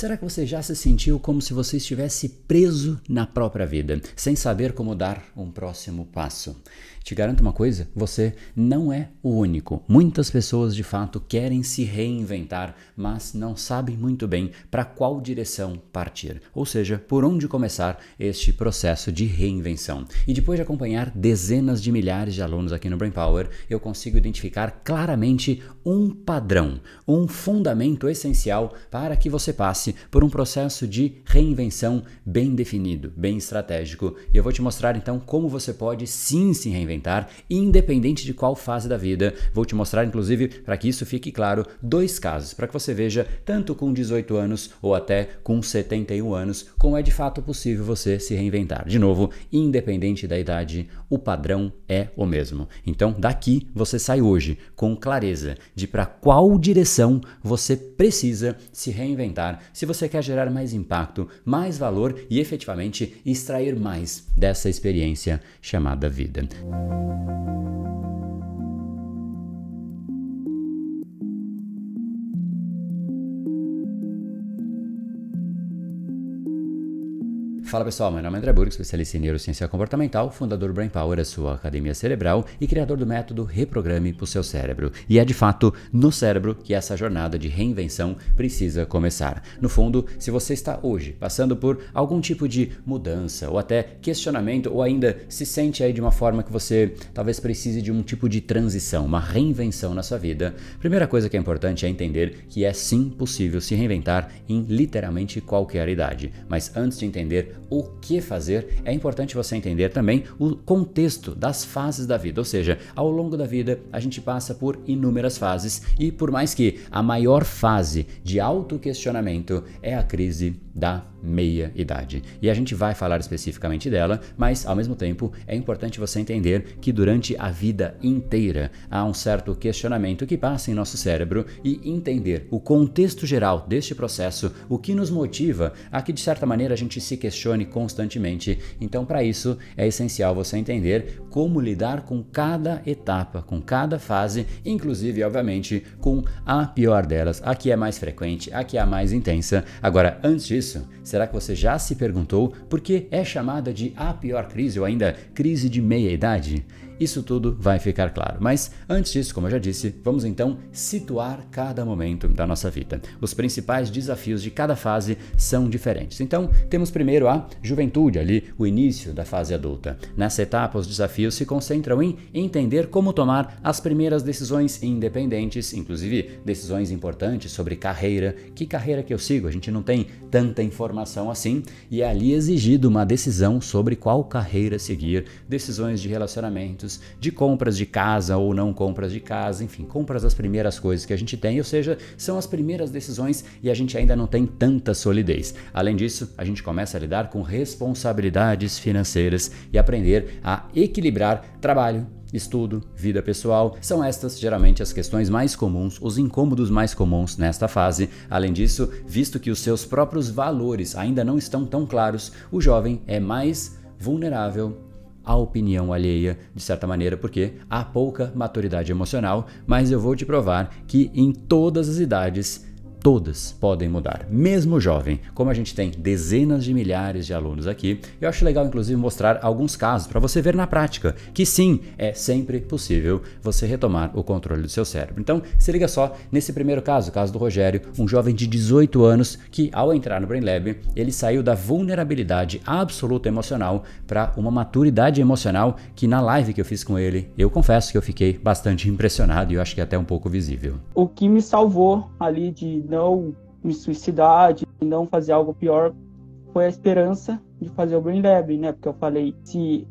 Será que você já se sentiu como se você estivesse preso na própria vida, sem saber como dar um próximo passo? Te garanto uma coisa, você não é o único. Muitas pessoas de fato querem se reinventar, mas não sabem muito bem para qual direção partir, ou seja, por onde começar este processo de reinvenção. E depois de acompanhar dezenas de milhares de alunos aqui no Brainpower, eu consigo identificar claramente um padrão, um fundamento essencial para que você passe por um processo de reinvenção bem definido, bem estratégico. E eu vou te mostrar então como você pode sim se reinventar, independente de qual fase da vida. Vou te mostrar, inclusive, para que isso fique claro, dois casos, para que você veja, tanto com 18 anos ou até com 71 anos, como é de fato possível você se reinventar. De novo, independente da idade, o padrão é o mesmo. Então, daqui você sai hoje com clareza de para qual direção você precisa se reinventar, se você quer gerar mais impacto, mais valor e, efetivamente, extrair mais dessa experiência chamada vida. Fala pessoal, meu nome é André Burgos, especialista em neurociência comportamental, fundador do Brainpower, a sua academia cerebral, e criador do método Reprograme para o seu cérebro. E é de fato no cérebro que essa jornada de reinvenção precisa começar. No fundo, se você está hoje passando por algum tipo de mudança ou até questionamento, ou ainda se sente aí de uma forma que você talvez precise de um tipo de transição, uma reinvenção na sua vida, primeira coisa que é importante é entender que é sim possível se reinventar em literalmente qualquer idade. Mas antes de entender o que fazer, é importante você entender também o contexto das fases da vida, ou seja, ao longo da vida a gente passa por inúmeras fases e por mais que a maior fase de autoquestionamento é a crise da meia-idade. E a gente vai falar especificamente dela, mas ao mesmo tempo é importante você entender que durante a vida inteira há um certo questionamento que passa em nosso cérebro e entender o contexto geral deste processo, o que nos motiva a que de certa maneira a gente se questione constantemente. Então para isso é essencial você entender como lidar com cada etapa, com cada fase, inclusive obviamente com a pior delas, a que é mais frequente, a que é a mais intensa. Agora, antes disso, será que você já se perguntou por que é chamada de a pior crise ou ainda crise de meia-idade? Isso tudo vai ficar claro, mas antes disso, como eu já disse, vamos então situar cada momento da nossa vida. Os principais desafios de cada fase são diferentes. Então, temos primeiro a juventude, ali o início da fase adulta. Nessa etapa, os desafios se concentram em entender como tomar as primeiras decisões independentes, inclusive decisões importantes sobre carreira. Que carreira que eu sigo? A gente não tem tanta informação assim, e é ali exigido uma decisão sobre qual carreira seguir, decisões de relacionamentos, de compras de casa ou não compras de casa, enfim, compras das primeiras coisas que a gente tem, ou seja, são as primeiras decisões e a gente ainda não tem tanta solidez. Além disso, a gente começa a lidar com responsabilidades financeiras e aprender a equilibrar trabalho, estudo, vida pessoal. São estas geralmente as questões mais comuns, os incômodos mais comuns nesta fase. Além disso, visto que os seus próprios valores ainda não estão tão claros, o jovem é mais vulnerável a opinião alheia, de certa maneira, porque há pouca maturidade emocional, mas eu vou te provar que em todas as idades, todas podem mudar, mesmo jovem. Como a gente tem dezenas de milhares de alunos aqui, eu acho legal inclusive mostrar alguns casos para você ver na prática que sim, é sempre possível você retomar o controle do seu cérebro. Então se liga só nesse primeiro caso, o caso do Rogério, um jovem de 18 anos que ao entrar no BrainLab, ele saiu da vulnerabilidade absoluta emocional para uma maturidade emocional que na live que eu fiz com ele, eu confesso que eu fiquei bastante impressionado e eu acho que até um pouco visível. O que me salvou ali de não me suicidar, de não fazer algo pior, foi a esperança de fazer o BrainLab, né? Porque eu falei, se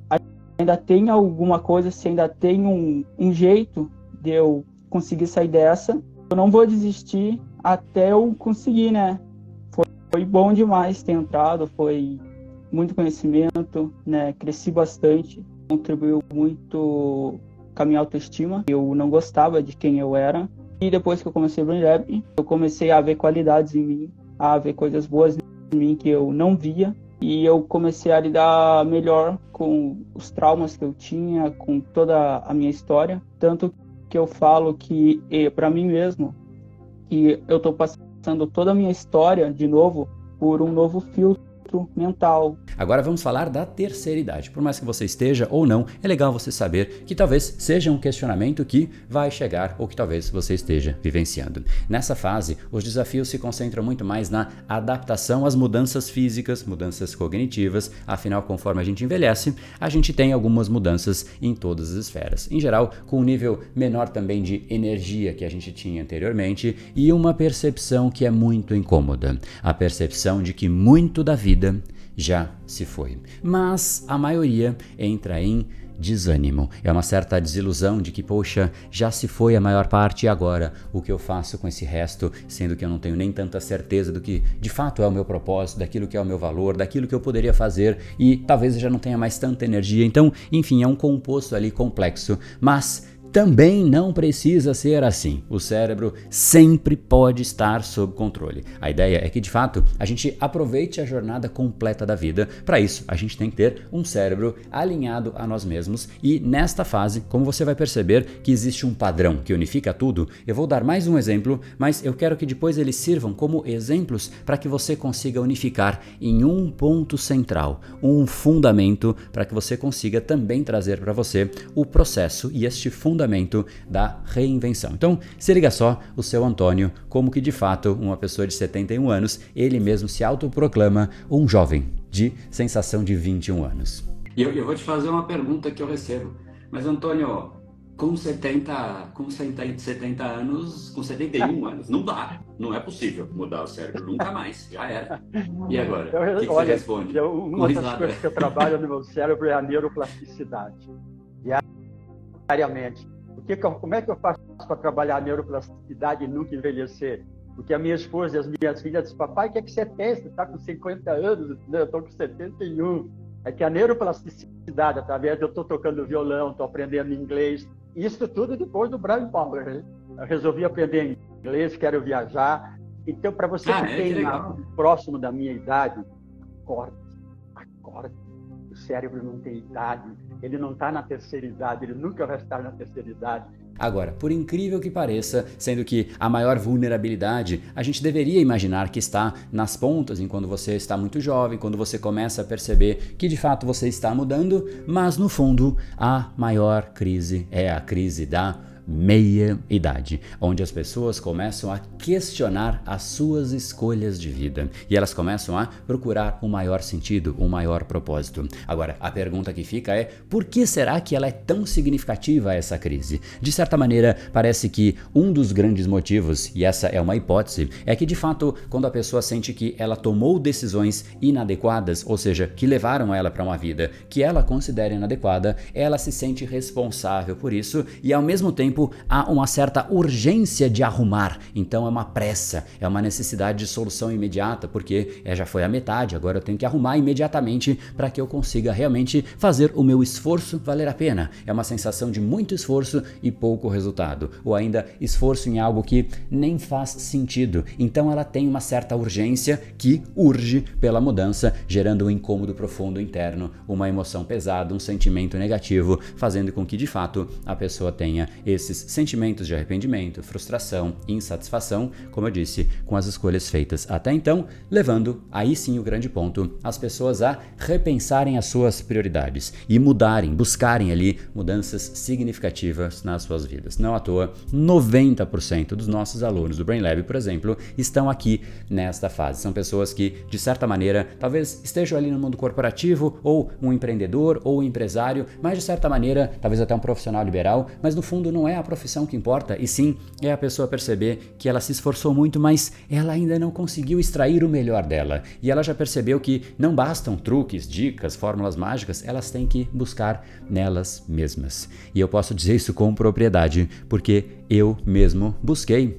ainda tem alguma coisa, se ainda tem um jeito de eu conseguir sair dessa, eu não vou desistir até eu conseguir, né? Foi bom demais ter entrado, foi muito conhecimento, né? Cresci bastante, contribuiu muito com a minha autoestima. Eu não gostava de quem eu era. E depois que eu comecei o BrainLab, eu comecei a ver qualidades em mim, a ver coisas boas em mim que eu não via. E eu comecei a lidar melhor com os traumas que eu tinha, com toda a minha história. Tanto que eu falo que, para mim mesmo, que eu estou passando passando toda a minha história, de novo, por um novo filtro mental. Agora vamos falar da terceira idade. Por mais que você esteja ou não, é legal você saber que talvez seja um questionamento que vai chegar ou que talvez você esteja vivenciando. Nessa fase, os desafios se concentram muito mais na adaptação às mudanças físicas, mudanças cognitivas. Afinal, conforme a gente envelhece, a gente tem algumas mudanças em todas as esferas. Em geral, com um nível menor também de energia que a gente tinha anteriormente e uma percepção que é muito incômoda. A percepção de que muito da vida já se foi. Mas a maioria entra em desânimo. É uma certa desilusão de que, poxa, já se foi a maior parte e agora o que eu faço com esse resto, sendo que eu não tenho nem tanta certeza do que de fato é o meu propósito, daquilo que é o meu valor, daquilo que eu poderia fazer e talvez eu já não tenha mais tanta energia. Então, enfim, é um composto ali complexo, mas também não precisa ser assim. O cérebro sempre pode estar sob controle. A ideia é que, de fato, a gente aproveite a jornada completa da vida. Para isso, a gente tem que ter um cérebro alinhado a nós mesmos. E nesta fase, como você vai perceber que existe um padrão que unifica tudo, eu vou dar mais um exemplo, mas eu quero que depois eles sirvam como exemplos para que você consiga unificar em um ponto central, um fundamento, para que você consiga também trazer para você o processo e este fundamento da reinvenção. Então, se liga só, o seu Antônio, como que de fato uma pessoa de 71 anos, ele mesmo se autoproclama um jovem de sensação de 21 anos. Eu vou te fazer uma pergunta que eu recebo. Mas Antônio, com 71 anos, não dá. Não é possível mudar o cérebro nunca mais. Já era. E agora? O que você responde? Uma das coisas que eu trabalho no meu cérebro é a neuroplasticidade. E a diariamente. Como é que eu faço para trabalhar a neuroplasticidade e nunca envelhecer? Porque a minha esposa e as minhas filhas dizem, papai, o que é que você tem? Você está com 50 anos, eu estou com 71. É que a neuroplasticidade, através de eu estou tocando violão, estou aprendendo inglês, isso tudo depois do Brainpower, né? Eu resolvi aprender inglês, quero viajar. Então, para você que tem próximo da minha idade, acorde. O cérebro não tem idade. Ele não está na terceira idade, ele nunca vai estar na terceira idade. Agora, por incrível que pareça, sendo que a maior vulnerabilidade a gente deveria imaginar que está nas pontas, em quando você está muito jovem, quando você começa a perceber que de fato você está mudando, mas no fundo a maior crise é a crise da meia idade, onde as pessoas começam a questionar as suas escolhas de vida e elas começam a procurar um maior sentido, um maior propósito. Agora, a pergunta que fica é, por que será que ela é tão significativa essa crise? De certa maneira, parece que um dos grandes motivos, e essa é uma hipótese, é que de fato, quando a pessoa sente que ela tomou decisões inadequadas, ou seja, que levaram ela para uma vida que ela considera inadequada, ela se sente responsável por isso e ao mesmo tempo há uma certa urgência de arrumar, então é uma pressa, é uma necessidade de solução imediata, porque já foi a metade, agora eu tenho que arrumar imediatamente para que eu consiga realmente fazer o meu esforço valer a pena. É uma sensação de muito esforço e pouco resultado, ou ainda esforço em algo que nem faz sentido, então ela tem uma certa urgência que urge pela mudança, gerando um incômodo profundo interno, uma emoção pesada, um sentimento negativo, fazendo com que de fato a pessoa tenha esses sentimentos de arrependimento, frustração, insatisfação, como eu disse, com as escolhas feitas até então, levando, aí sim o grande ponto, as pessoas a repensarem as suas prioridades e mudarem, buscarem ali mudanças significativas nas suas vidas. Não à toa, 90% dos nossos alunos do BrainLab, por exemplo, estão aqui nesta fase. São pessoas que, de certa maneira, talvez estejam ali no mundo corporativo, ou um empreendedor, ou um empresário, mas de certa maneira, talvez até um profissional liberal, mas no fundo não é a profissão que importa, e sim é a pessoa perceber que ela se esforçou muito, mas ela ainda não conseguiu extrair o melhor dela. E ela já percebeu que não bastam truques, dicas, fórmulas mágicas, elas têm que buscar nelas mesmas. E eu posso dizer isso com propriedade, porque eu mesmo busquei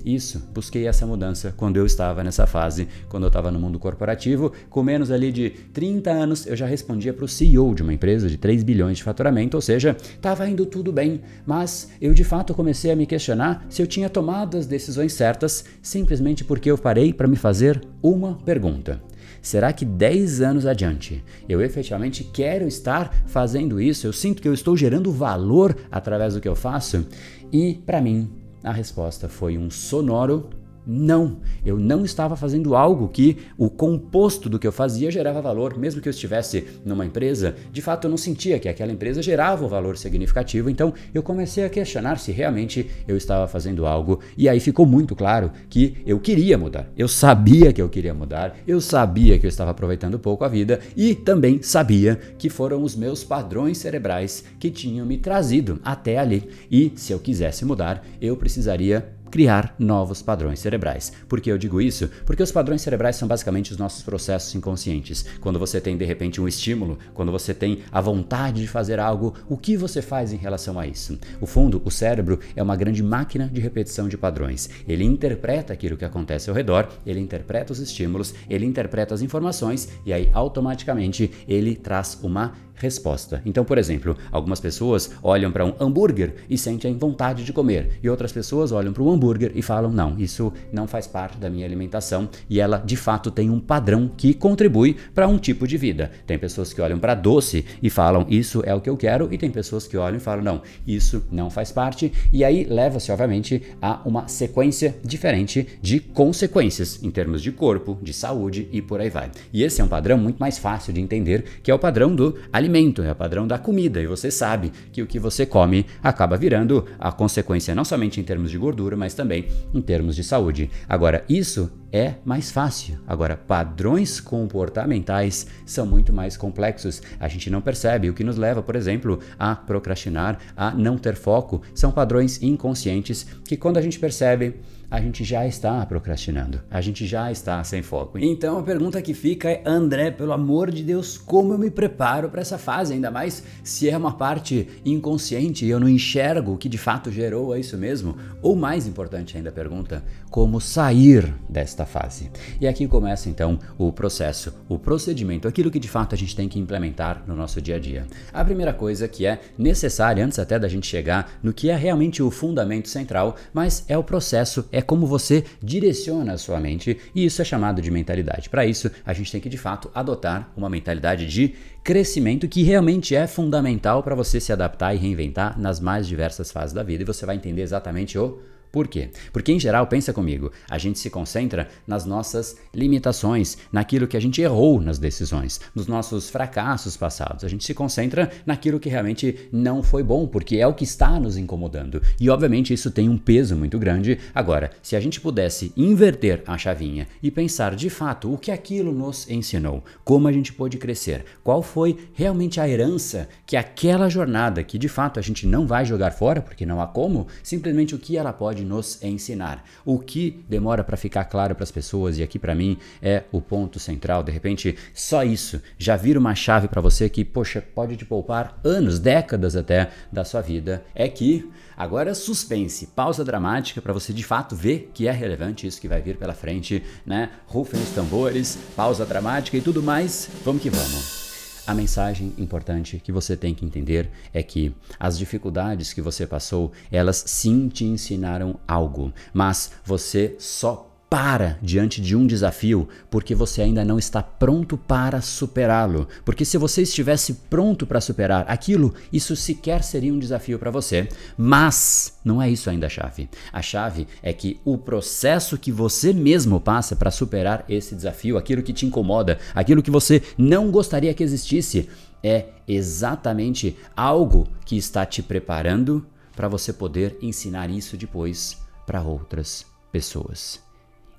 essa mudança quando eu estava nessa fase, quando eu estava no mundo corporativo, com menos ali de 30 anos, eu já respondia para o CEO de uma empresa de 3 bilhões de faturamento, ou seja, estava indo tudo bem, mas eu de fato comecei a me questionar se eu tinha tomado as decisões certas, simplesmente porque eu parei para me fazer uma pergunta. Será que 10 anos adiante eu efetivamente quero estar fazendo isso? Eu sinto que eu estou gerando valor através do que eu faço? E para mim, a resposta foi um sonoro Não, eu não estava fazendo algo que o composto do que eu fazia gerava valor, mesmo que eu estivesse numa empresa, de fato eu não sentia que aquela empresa gerava um valor significativo, então eu comecei a questionar se realmente eu estava fazendo algo, e aí ficou muito claro que eu queria mudar, eu sabia que eu queria mudar, eu sabia que eu estava aproveitando pouco a vida e também sabia que foram os meus padrões cerebrais que tinham me trazido até ali, e se eu quisesse mudar, eu precisaria criar novos padrões cerebrais. Por que eu digo isso? Porque os padrões cerebrais são basicamente os nossos processos inconscientes. Quando você tem, de repente, um estímulo, quando você tem a vontade de fazer algo, o que você faz em relação a isso? No fundo, o cérebro é uma grande máquina de repetição de padrões. Ele interpreta aquilo que acontece ao redor, ele interpreta os estímulos, ele interpreta as informações e aí, automaticamente, ele traz uma resposta. Então, por exemplo, algumas pessoas olham para um hambúrguer e sentem vontade de comer, e outras pessoas olham para um hambúrguer e falam, não, isso não faz parte da minha alimentação, e ela de fato tem um padrão que contribui para um tipo de vida. Tem pessoas que olham para doce e falam, isso é o que eu quero, e tem pessoas que olham e falam, não, isso não faz parte, e aí leva-se, obviamente, a uma sequência diferente de consequências em termos de corpo, de saúde e por aí vai. E esse é um padrão muito mais fácil de entender, que é o padrão do alimento, é o padrão da comida, e você sabe que o que você come acaba virando a consequência não somente em termos de gordura, mas também em termos de saúde. Agora, isso é mais fácil. Agora, padrões comportamentais são muito mais complexos. A gente não percebe, o que nos leva, por exemplo, a procrastinar, a não ter foco. São padrões inconscientes que, quando a gente percebe, a gente já está procrastinando, a gente já está sem foco. Então a pergunta que fica é, André, pelo amor de Deus, como eu me preparo para essa fase? Ainda mais se é uma parte inconsciente e eu não enxergo o que de fato gerou, é isso mesmo? Ou mais importante ainda a pergunta, como sair desta fase? E aqui começa então o processo, o procedimento, aquilo que de fato a gente tem que implementar no nosso dia a dia. A primeira coisa que é necessária, antes até da gente chegar no que é realmente o fundamento central, mas é o processo, é como você direciona a sua mente, e isso é chamado de mentalidade. Para isso, a gente tem que, de fato, adotar uma mentalidade de crescimento que realmente é fundamental para você se adaptar e reinventar nas mais diversas fases da vida, e você vai entender exatamente o por quê? Porque, em geral, pensa comigo, a gente se concentra nas nossas limitações, naquilo que a gente errou nas decisões, nos nossos fracassos passados. A gente se concentra naquilo que realmente não foi bom, porque é o que está nos incomodando. E, obviamente, isso tem um peso muito grande. Agora, se a gente pudesse inverter a chavinha e pensar, de fato, o que aquilo nos ensinou, como a gente pôde crescer, qual foi realmente a herança que aquela jornada, que, de fato, a gente não vai jogar fora, porque não há como, simplesmente o que ela pode nos ensinar. O que demora para ficar claro para as pessoas, e aqui para mim é o ponto central, de repente só isso já vira uma chave para você que, poxa, pode te poupar anos, décadas até da sua vida, é que agora suspense, pausa dramática para você de fato ver que é relevante isso que vai vir pela frente, né? Rufem os tambores, pausa dramática e tudo mais, vamos que vamos. A mensagem importante que você tem que entender é que as dificuldades que você passou, elas sim te ensinaram algo, mas você só para diante de um desafio porque você ainda não está pronto para superá-lo. Porque se você estivesse pronto para superar aquilo, isso sequer seria um desafio para você. Mas não é isso ainda a chave. A chave é que o processo que você mesmo passa para superar esse desafio, aquilo que te incomoda, aquilo que você não gostaria que existisse, é exatamente algo que está te preparando para você poder ensinar isso depois para outras pessoas.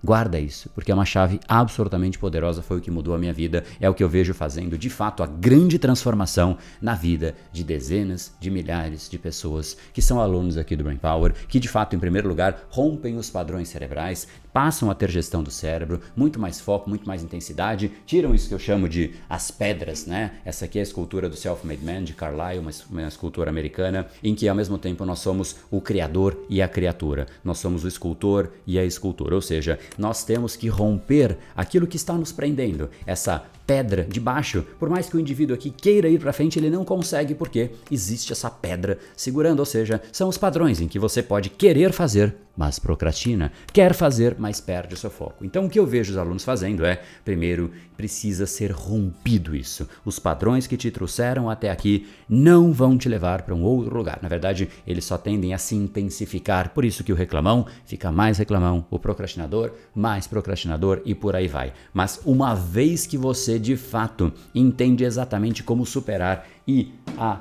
Guarda isso, porque é uma chave absolutamente poderosa, foi o que mudou a minha vida, é o que eu vejo fazendo de fato a grande transformação na vida de dezenas de milhares de pessoas que são alunos aqui do Brainpower, que de fato, em primeiro lugar, rompem os padrões cerebrais, passam a ter gestão do cérebro, muito mais foco, muito mais intensidade, tiram isso que eu chamo de as pedras, né? Essa aqui é a escultura do Self-Made Man, de Carlyle, uma escultura americana, em que ao mesmo tempo nós somos o criador e a criatura, nós somos o escultor e a escultura, ou seja, nós temos que romper aquilo que está nos prendendo, essa pedra de baixo. Por mais que o indivíduo aqui queira ir para frente, ele não consegue porque existe essa pedra segurando, ou seja, são os padrões em que você pode querer fazer, mas procrastina, quer fazer, mas perde o seu foco. Então o que eu vejo os alunos fazendo é, primeiro, precisa ser rompido isso. Os padrões que te trouxeram até aqui não vão te levar para um outro lugar. Na verdade, eles só tendem a se intensificar, por isso que o reclamão fica mais reclamão, o procrastinador mais procrastinador e por aí vai. Mas uma vez que você, de fato, entende exatamente como superar e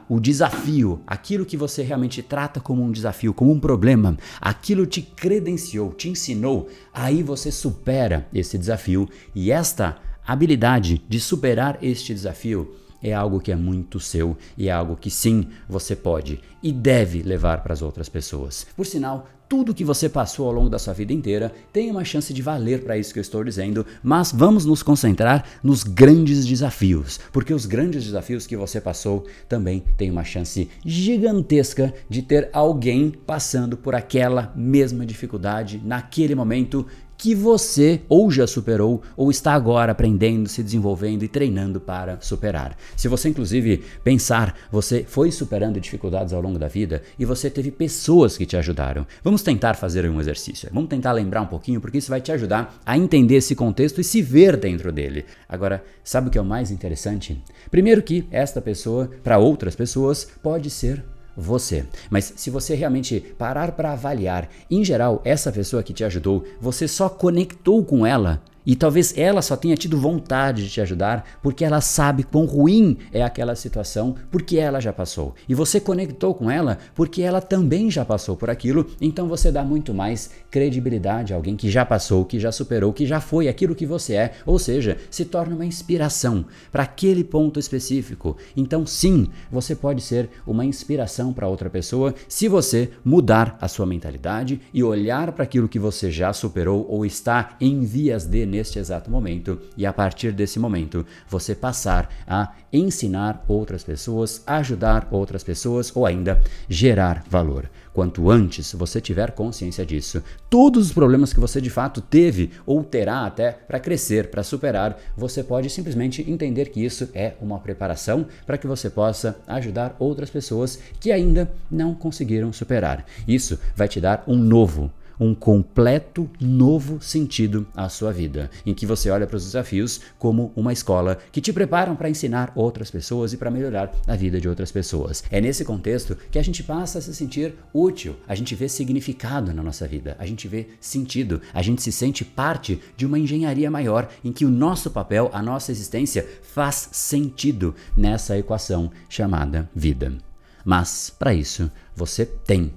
o desafio, aquilo que você realmente trata como um desafio, como um problema, aquilo te credenciou, te ensinou, aí você supera esse desafio. E esta habilidade de superar este desafio é algo que é muito seu e é algo que sim, você pode e deve levar para as outras pessoas. Por sinal, tudo que você passou ao longo da sua vida inteira tem uma chance de valer para isso que eu estou dizendo, mas vamos nos concentrar nos grandes desafios, porque os grandes desafios que você passou também tem uma chance gigantesca de ter alguém passando por aquela mesma dificuldade naquele momento que você ou já superou ou está agora aprendendo, se desenvolvendo e treinando para superar. Se você inclusive pensar, você foi superando dificuldades ao longo da vida e você teve pessoas que te ajudaram. Vamos tentar fazer um exercício, vamos tentar lembrar um pouquinho porque isso vai te ajudar a entender esse contexto e se ver dentro dele. Agora, sabe o que é o mais interessante? Primeiro que esta pessoa, para outras pessoas, pode ser você. Mas se você realmente parar para avaliar, em geral, essa pessoa que te ajudou, você só conectou com ela e talvez ela só tenha tido vontade de te ajudar porque ela sabe quão ruim é aquela situação, porque ela já passou. E você conectou com ela porque ela também já passou por aquilo, então você dá muito mais credibilidade a alguém que já passou, que já superou, que já foi aquilo que você é, ou seja, se torna uma inspiração para aquele ponto específico. Então sim, você pode ser uma inspiração para outra pessoa se você mudar a sua mentalidade e olhar para aquilo que você já superou ou está em vias de neste exato momento, e a partir desse momento você passar a ensinar outras pessoas, ajudar outras pessoas ou ainda gerar valor. Quanto antes você tiver consciência disso, todos os problemas que você de fato teve ou terá até para crescer, para superar, você pode simplesmente entender que isso é uma preparação para que você possa ajudar outras pessoas que ainda não conseguiram superar. Isso vai te dar um completo novo sentido à sua vida, em que você olha para os desafios como uma escola que te preparam para ensinar outras pessoas e para melhorar a vida de outras pessoas. É nesse contexto que a gente passa a se sentir útil, a gente vê significado na nossa vida, a gente vê sentido, a gente se sente parte de uma engenharia maior em que o nosso papel, a nossa existência faz sentido nessa equação chamada vida. Mas, para isso, você tem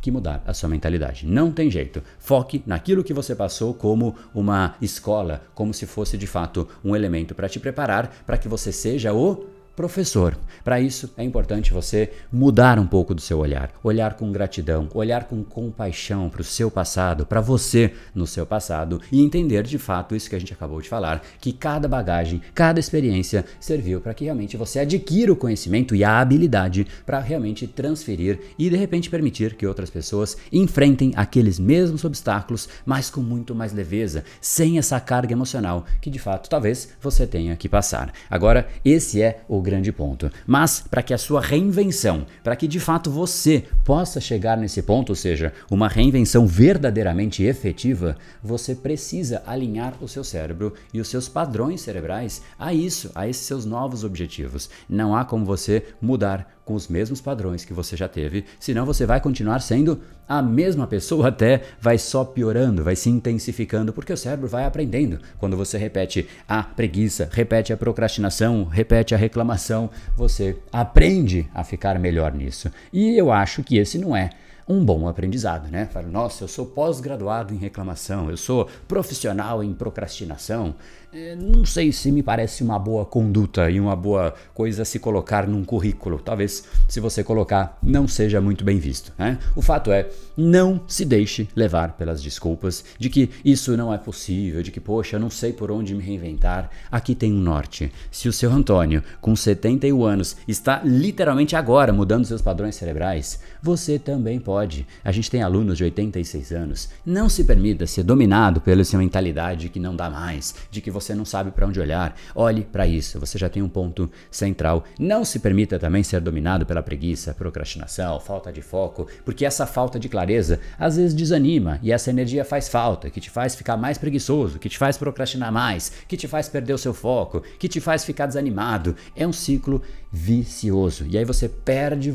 que mudar a sua mentalidade. Não tem jeito. Foque naquilo que você passou como uma escola, como se fosse de fato um elemento para te preparar para que você seja o professor. Para isso é importante você mudar um pouco do seu olhar, olhar com gratidão, olhar com compaixão para o seu passado, para você no seu passado e entender de fato isso que a gente acabou de falar, que cada bagagem, cada experiência serviu para que realmente você adquira o conhecimento e a habilidade para realmente transferir e de repente permitir que outras pessoas enfrentem aqueles mesmos obstáculos, mas com muito mais leveza, sem essa carga emocional que de fato talvez você tenha que passar. Agora, esse é o grande ponto. Mas para que a sua reinvenção, para que de fato você possa chegar nesse ponto, ou seja, uma reinvenção verdadeiramente efetiva, você precisa alinhar o seu cérebro e os seus padrões cerebrais a isso, a esses seus novos objetivos. Não há como você mudar com os mesmos padrões que você já teve, senão você vai continuar sendo a mesma pessoa, até vai só piorando, vai se intensificando, porque o cérebro vai aprendendo. Quando você repete a preguiça, repete a procrastinação, repete a reclamação, você aprende a ficar melhor nisso. E eu acho que esse não é um bom aprendizado, né? Fala, nossa, eu sou pós-graduado em reclamação, eu sou profissional em procrastinação. Não sei se me parece uma boa conduta e uma boa coisa se colocar num currículo. Talvez, se você colocar, não seja muito bem visto, né? O fato é, não se deixe levar pelas desculpas de que isso não é possível, de que, poxa, eu não sei por onde me reinventar. Aqui tem um norte. Se o seu Antônio, com 71 anos, está literalmente agora mudando seus padrões cerebrais, você também pode pode. A gente tem alunos de 86 anos. Não se permita ser dominado pela sua mentalidade que não dá mais, de que você não sabe para onde olhar. Olhe para isso, você já tem um ponto central. Não se permita também ser dominado pela preguiça, procrastinação, falta de foco, porque essa falta de clareza às vezes desanima e essa energia faz falta, que te faz ficar mais preguiçoso, que te faz procrastinar mais, que te faz perder o seu foco, que te faz ficar desanimado. É um ciclo vicioso e aí você perde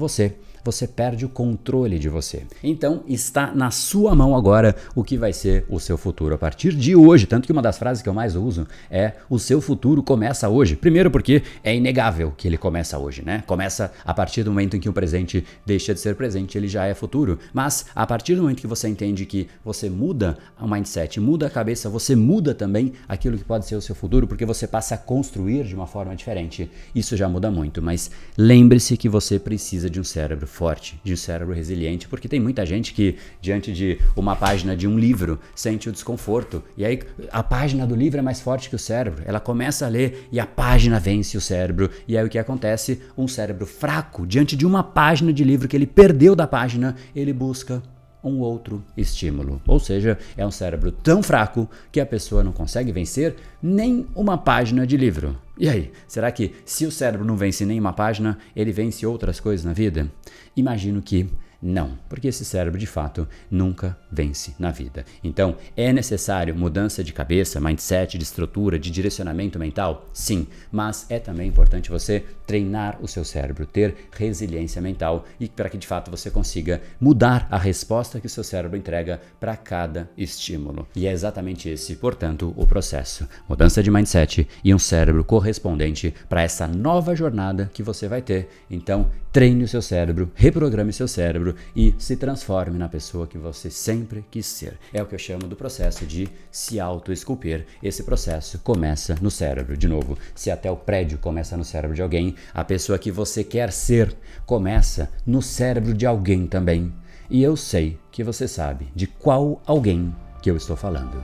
o controle de você. Então está na sua mão agora o que vai ser o seu futuro a partir de hoje, tanto que uma das frases que eu mais uso é o seu futuro começa hoje. Primeiro porque é inegável que ele começa hoje, né? Começa a partir do momento em que o presente deixa de ser presente, ele já é futuro, mas a partir do momento que você entende que você muda o mindset, muda a cabeça, você muda também aquilo que pode ser o seu futuro, porque você passa a construir de uma forma diferente, isso já muda muito, mas lembre-se que você precisa de um cérebro forte, de um cérebro resiliente, porque tem muita gente que diante de uma página de um livro sente o desconforto e aí a página do livro é mais forte que o cérebro, ela começa a ler e a página vence o cérebro e aí o que acontece? Um cérebro fraco diante de uma página de livro que ele perdeu da página, ele busca um outro estímulo, ou seja, é um cérebro tão fraco que a pessoa não consegue vencer nem uma página de livro. E aí, será que se o cérebro não vence nem uma página, ele vence outras coisas na vida? Imagino que não, porque esse cérebro de fato nunca vence na vida. Então, é necessário mudança de cabeça, mindset, de estrutura, de direcionamento mental? Sim, mas é também importante você treinar o seu cérebro, ter resiliência mental e para que de fato você consiga mudar a resposta que o seu cérebro entrega para cada estímulo. E é exatamente esse, portanto, o processo. Mudança de mindset e um cérebro correspondente para essa nova jornada que você vai ter. Então, treine o seu cérebro, reprograme o seu cérebro e se transforme na pessoa que você sempre quis ser. É o que eu chamo do processo de se auto-esculpir. Esse processo começa no cérebro. De novo, se até o prédio começa no cérebro de alguém, a pessoa que você quer ser começa no cérebro de alguém também. E eu sei que você sabe de qual alguém que eu estou falando.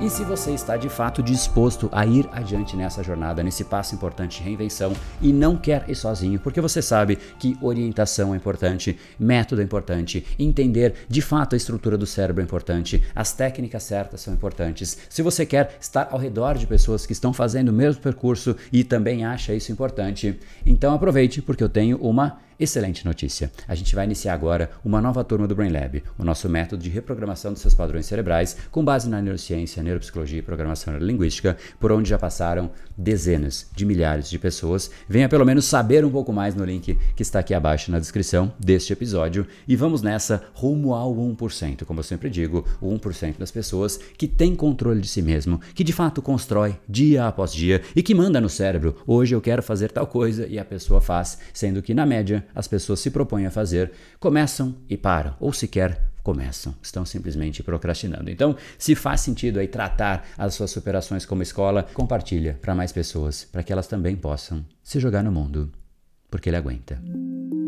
E se você está de fato disposto a ir adiante nessa jornada, nesse passo importante de reinvenção e não quer ir sozinho, porque você sabe que orientação é importante, método é importante, entender de fato a estrutura do cérebro é importante, as técnicas certas são importantes. Se você quer estar ao redor de pessoas que estão fazendo o mesmo percurso e também acha isso importante, então aproveite porque eu tenho uma excelente notícia. A gente vai iniciar agora uma nova turma do BrainLab, o nosso método de reprogramação dos seus padrões cerebrais com base na neurociência, neuropsicologia e programação neurolinguística, por onde já passaram dezenas de milhares de pessoas. Venha pelo menos saber um pouco mais no link que está aqui abaixo na descrição deste episódio e vamos nessa rumo ao 1%, como eu sempre digo, o 1% das pessoas que tem controle de si mesmo, que de fato constrói dia após dia e que manda no cérebro, hoje eu quero fazer tal coisa e a pessoa faz, sendo que na média as pessoas se propõem a fazer, começam e param, ou sequer começam, estão simplesmente procrastinando. Então, se faz sentido aí tratar as suas superações como escola, compartilha para mais pessoas, para que elas também possam se jogar no mundo, porque ele aguenta.